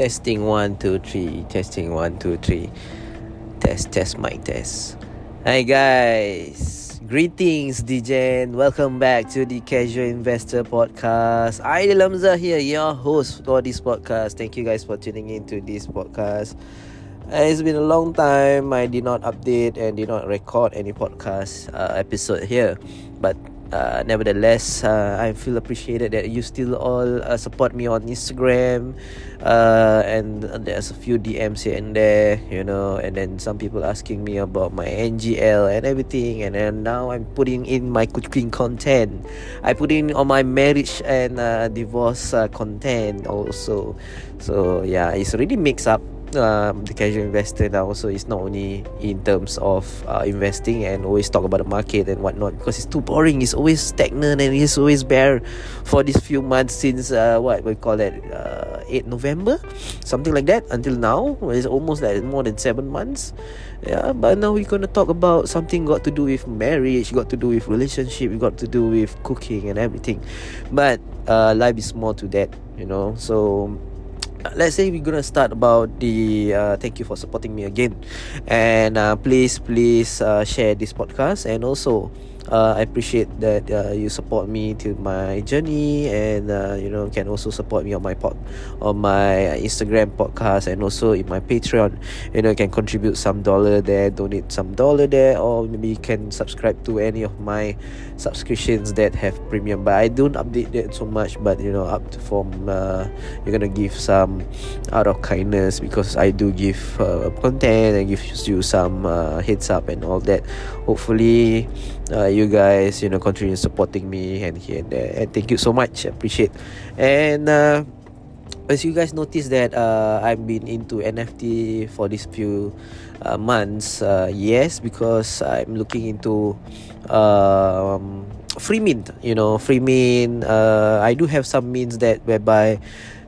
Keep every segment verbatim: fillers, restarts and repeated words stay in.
Testing one, two, three. Testing one, two, three. Test, test, mic test. Hi guys. Greetings, D J. Welcome back to the Casual Investor Podcast. I, Lamza here, your host for this podcast. Thank you guys for tuning in to this podcast. It's been a long time. I did not update and did not record any podcast uh, episode here. But Uh, nevertheless, uh, I feel appreciated that you still all uh, support me on Instagram, uh, and there's a few D Ms here and there, you know, and then some people asking me about my N G L and everything, and then now I'm putting in my cooking content. I put in all my marriage and uh, divorce uh, content also. So yeah, it's really mixed up. Um, the casual investor now, so it's not only in terms of uh, investing and always talk about the market and whatnot, because it's too boring. It's always stagnant and it's always bare for these few months since uh, what we call that uh, eighth November, something like that, until now. It's almost like more than seven months. Yeah, but now we're gonna talk about something got to do with marriage, got to do with relationship, got to do with cooking and everything. But uh, life is more to that, you know. So let's say we're gonna start about the uh, thank you for supporting me again, and uh, please please uh, share this podcast, and also uh, I appreciate that uh, you support me to my journey, and uh, you know, can also support me on my pod, on my Instagram podcast, and also in my Patreon. You know, you can contribute some dollar there, donate some dollar there, or maybe you can subscribe to any of my subscriptions that have premium. But I don't update that so much, but you know, up to from uh, you're gonna give some out of kindness, because I do give uh, content and give you some uh, heads up and all that. Hopefully uh, you guys, you know, continue supporting me and here and there, and thank you so much, appreciate. And uh, as you guys notice that uh, I've been into N F T for these few uh, months, uh, yes, because I'm looking into uh, um, premin, you know, premin. uh, I do have some means that whereby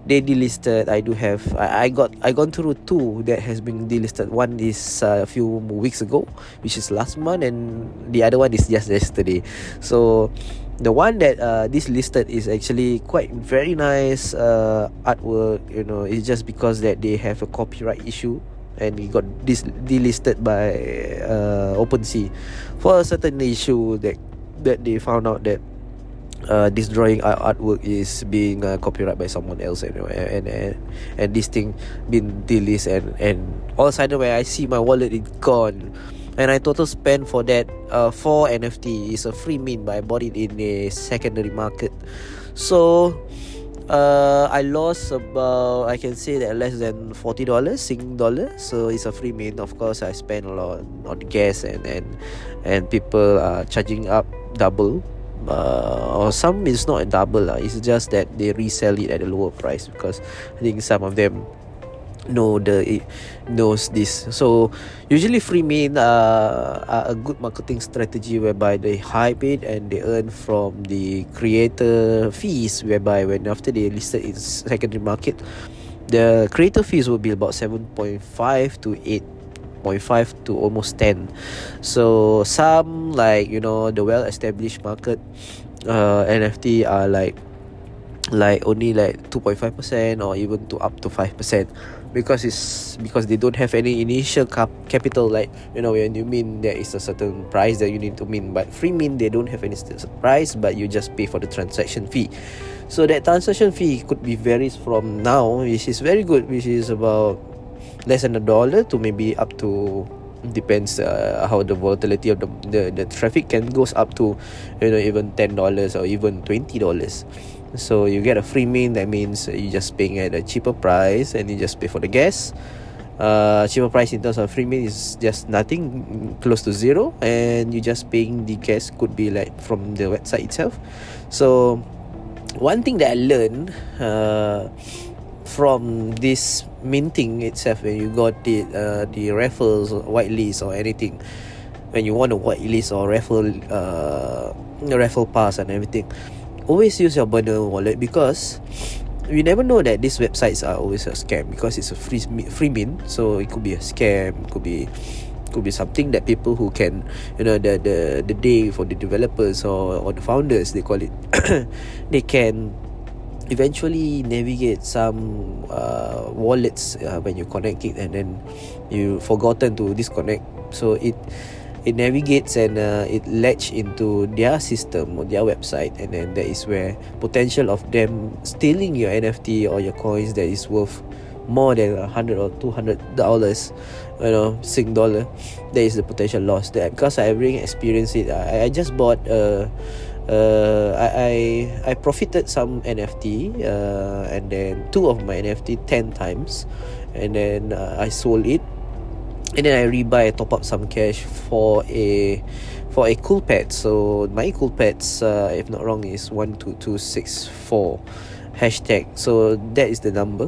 they delisted. I do have I, I got I gone through two that has been delisted. One is uh, a few weeks ago, which is last month, and the other one is just yesterday. So the one that uh, this listed is actually quite very nice uh, artwork, you know. It's just because that they have a copyright issue, and it got this delisted by uh, OpenSea for a certain issue that that they found out that Uh, this drawing art artwork is being uh, copyrighted by someone else, anyway, and and and this thing been delisted, and and all of a sudden when I see my wallet, it's gone, and I total spend for that uh for N F T is a premin, but I bought it in a secondary market, so uh I lost about, I can say that less than forty dollars Sing dollar. So it's a premin. Of course, I spend a lot on gas, and and and people are charging up double. Uh, or some is not a double lah. It's just that they resell it at a lower price, because I think some of them know the it knows this. So usually freemium uh, are a good marketing strategy, whereby they hype it and they earn from the creator fees, whereby when after they listed in secondary market, the creator fees will be about seven point five to eight point five to almost ten. So some, like, you know, the well established market uh, N F T are like like only like two point five percent or even to up to five percent, because it's because they don't have any initial cap- capital, like, you know, when you mint there is a certain price that you need to mint. But premin, they don't have any price, but you just pay for the transaction fee. So that transaction fee could be varies from now, which is very good, which is about less than a dollar to maybe up to, depends uh, how the volatility of the, the the traffic can goes up to, you know, even ten dollars or even twenty dollars. So you get a premin. That means you just paying at a cheaper price, and you just pay for the gas. Uh, cheaper price in terms of premin is just nothing, close to zero, and you just paying the gas could be like from the website itself. So one thing that I learned uh, from this minting itself, when you got the uh, the raffles or whitelist or anything, when you want a whitelist or raffle uh, raffle pass and everything, always use your burner wallet, because you never know that these websites are always a scam, because it's a free free mint. So it could be a scam, it could be could be something that people who can, you know, the the, the day for the developers or, or the founders, they call it they can eventually navigate some uh, wallets uh, when you connect it, and then you forgotten to disconnect. So it it navigates and uh, it latch into their system or their website, and then that is where potential of them stealing your N F T or your coins that is worth more than a hundred or two hundred dollars, you know, Sing dollar. That is the potential loss. That, because I really experienced it. I I just bought a. Uh, I, I I profited some N F T, uh, and then two of my N F T ten times, and then uh, I sold it, and then I rebuy, I top up some cash for a for a cool pet. So my cool pets, uh, if not wrong, is one two two six four, hashtag. So that is the number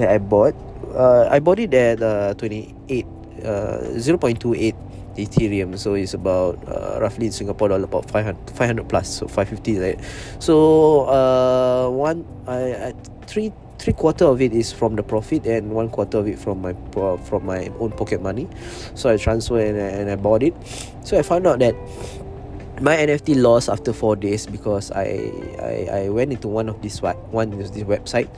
that I bought. Uh, I bought it at uh, twenty eight, uh, zero point two eight. Ethereum, so it's about uh, roughly in Singapore dollar about five hundred plus, so five fifty, right? So uh one I, I three three quarter of it is from the profit, and one quarter of it from my uh, from my own pocket money. So I transfer and, and I bought it. So I found out that my N F T lost after four days because I I, I went into one of this one of this website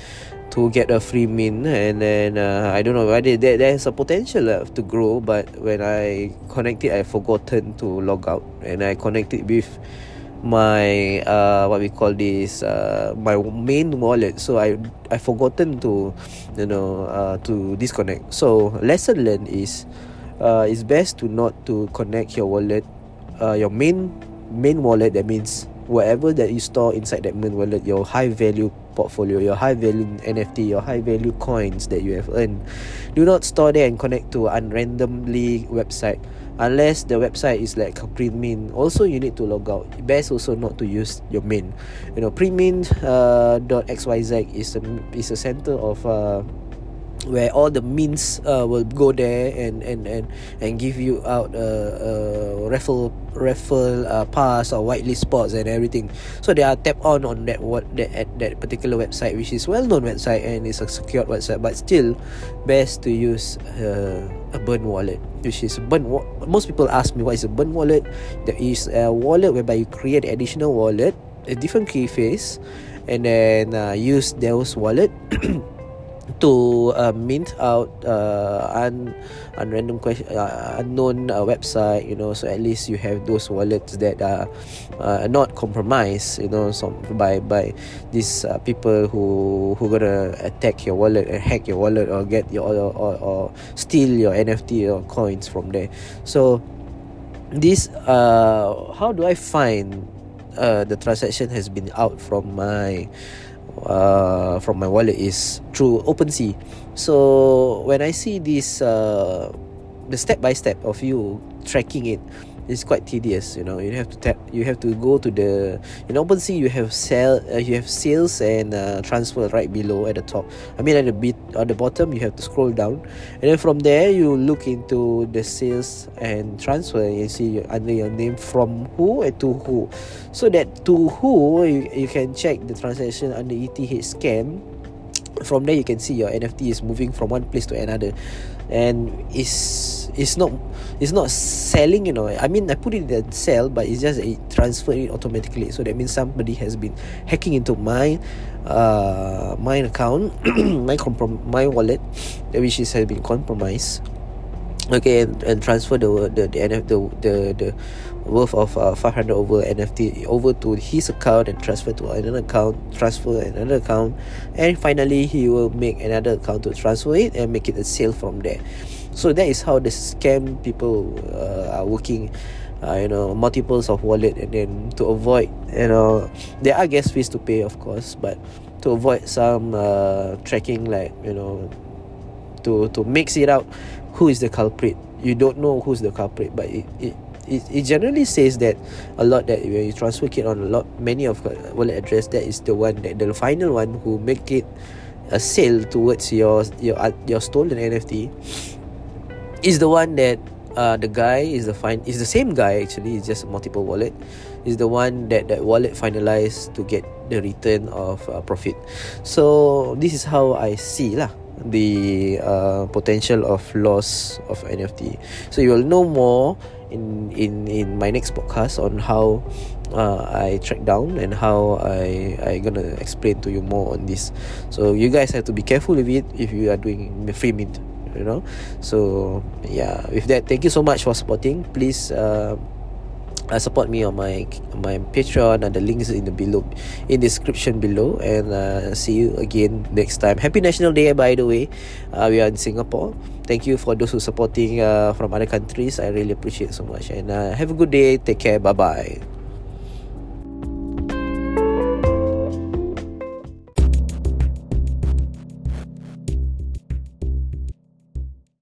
to get a free min, and then uh, I don't know whether there there's a potential uh, to grow, but when I connected, I forgotten to log out, and I connected with my uh what we call this uh my main wallet. So I I forgotten to you know uh to disconnect. So lesson learned is uh it's best to not to connect your wallet. Uh, your main main wallet, that means whatever that you store inside that main wallet, your high value portfolio, your high value N F T, your high value coins that you have earned. Do not store there and connect to an randomly website, unless the website is like premin. Also, you need to log out. Best also not to use your main. You know, premin uh, dot xyz is a is a center of. Uh, where all the mints uh, will go there and, and, and, and give you out a uh, uh, raffle raffle uh, pass or whitelist spots and everything. So they are tapped on on that what that at that particular website, which is well-known website and is a secured website, but still best to use uh, a burn wallet, which is burn wa- most people ask me what is a burn wallet. There is a wallet whereby you create additional wallet, a different key phase, and then uh, use those wallet to uh, mint out uh, un, un random question, uh, unknown uh, website, you know. So at least you have those wallets that are uh, not compromised, you know, some by by these uh, people who who gonna attack your wallet and hack your wallet or get your or, or, or steal your N F T or coins from there. So this uh, how do I find uh, the transaction has been out from my uh from my wallet is through OpenSea. So when I see this uh the step by step of you tracking it is quite tedious, you know. You have to tap, you have to go to the, in OpenSea you have sell uh, you have sales and uh, transfer right below at the top. I mean at the bit at the bottom you have to scroll down, and then from there you look into the sales and transfer, and you see under your name from who and to who. So that to who you, you can check the transaction under E T H scan. From there you can see your N F T is moving from one place to another, and it's it's not it's not selling, you know. I mean I put it in sell, but it's just it transferred it automatically. So that means somebody has been hacking into my uh my account, my comprom- my wallet, which is has been compromised. Okay, and, and transfer the the the the, the worth of uh, five hundred over N F T over to his account, and transfer to another account, transfer another account, and finally he will make another account to transfer it and make it a sale from there. So that is how the scam people uh, are working, uh, you know, multiples of wallet, and then to avoid, you know, there are gas fees to pay, of course, but to avoid some uh, tracking, like, you know, to to mix it out. Who is the culprit? You don't know who's the culprit, but it it, it, it generally says that a lot that when you transfer it on a lot, many of wallet address, that is the one that the final one who make it a sale towards your your your stolen N F T is the one that uh the guy is the fine is the same guy actually. It's just multiple wallet. Is the one that that wallet finalized to get the return of uh, profit. So this is how I see lah. The uh, potential of loss of N F T. So you will know more in in in my next podcast on how uh, I track down and how I I gonna explain to you more on this. So you guys have to be careful with it if you are doing the free mint, you know. So yeah, with that, thank you so much for supporting. Please uh, support me on my on my Patreon, and the links in the below in the description below. And uh, see you again next time. Happy National Day, by the way. Uh, we are in Singapore. Thank you for those who supporting uh, from other countries. I really appreciate so much. And uh, have a good day. Take care. Bye bye.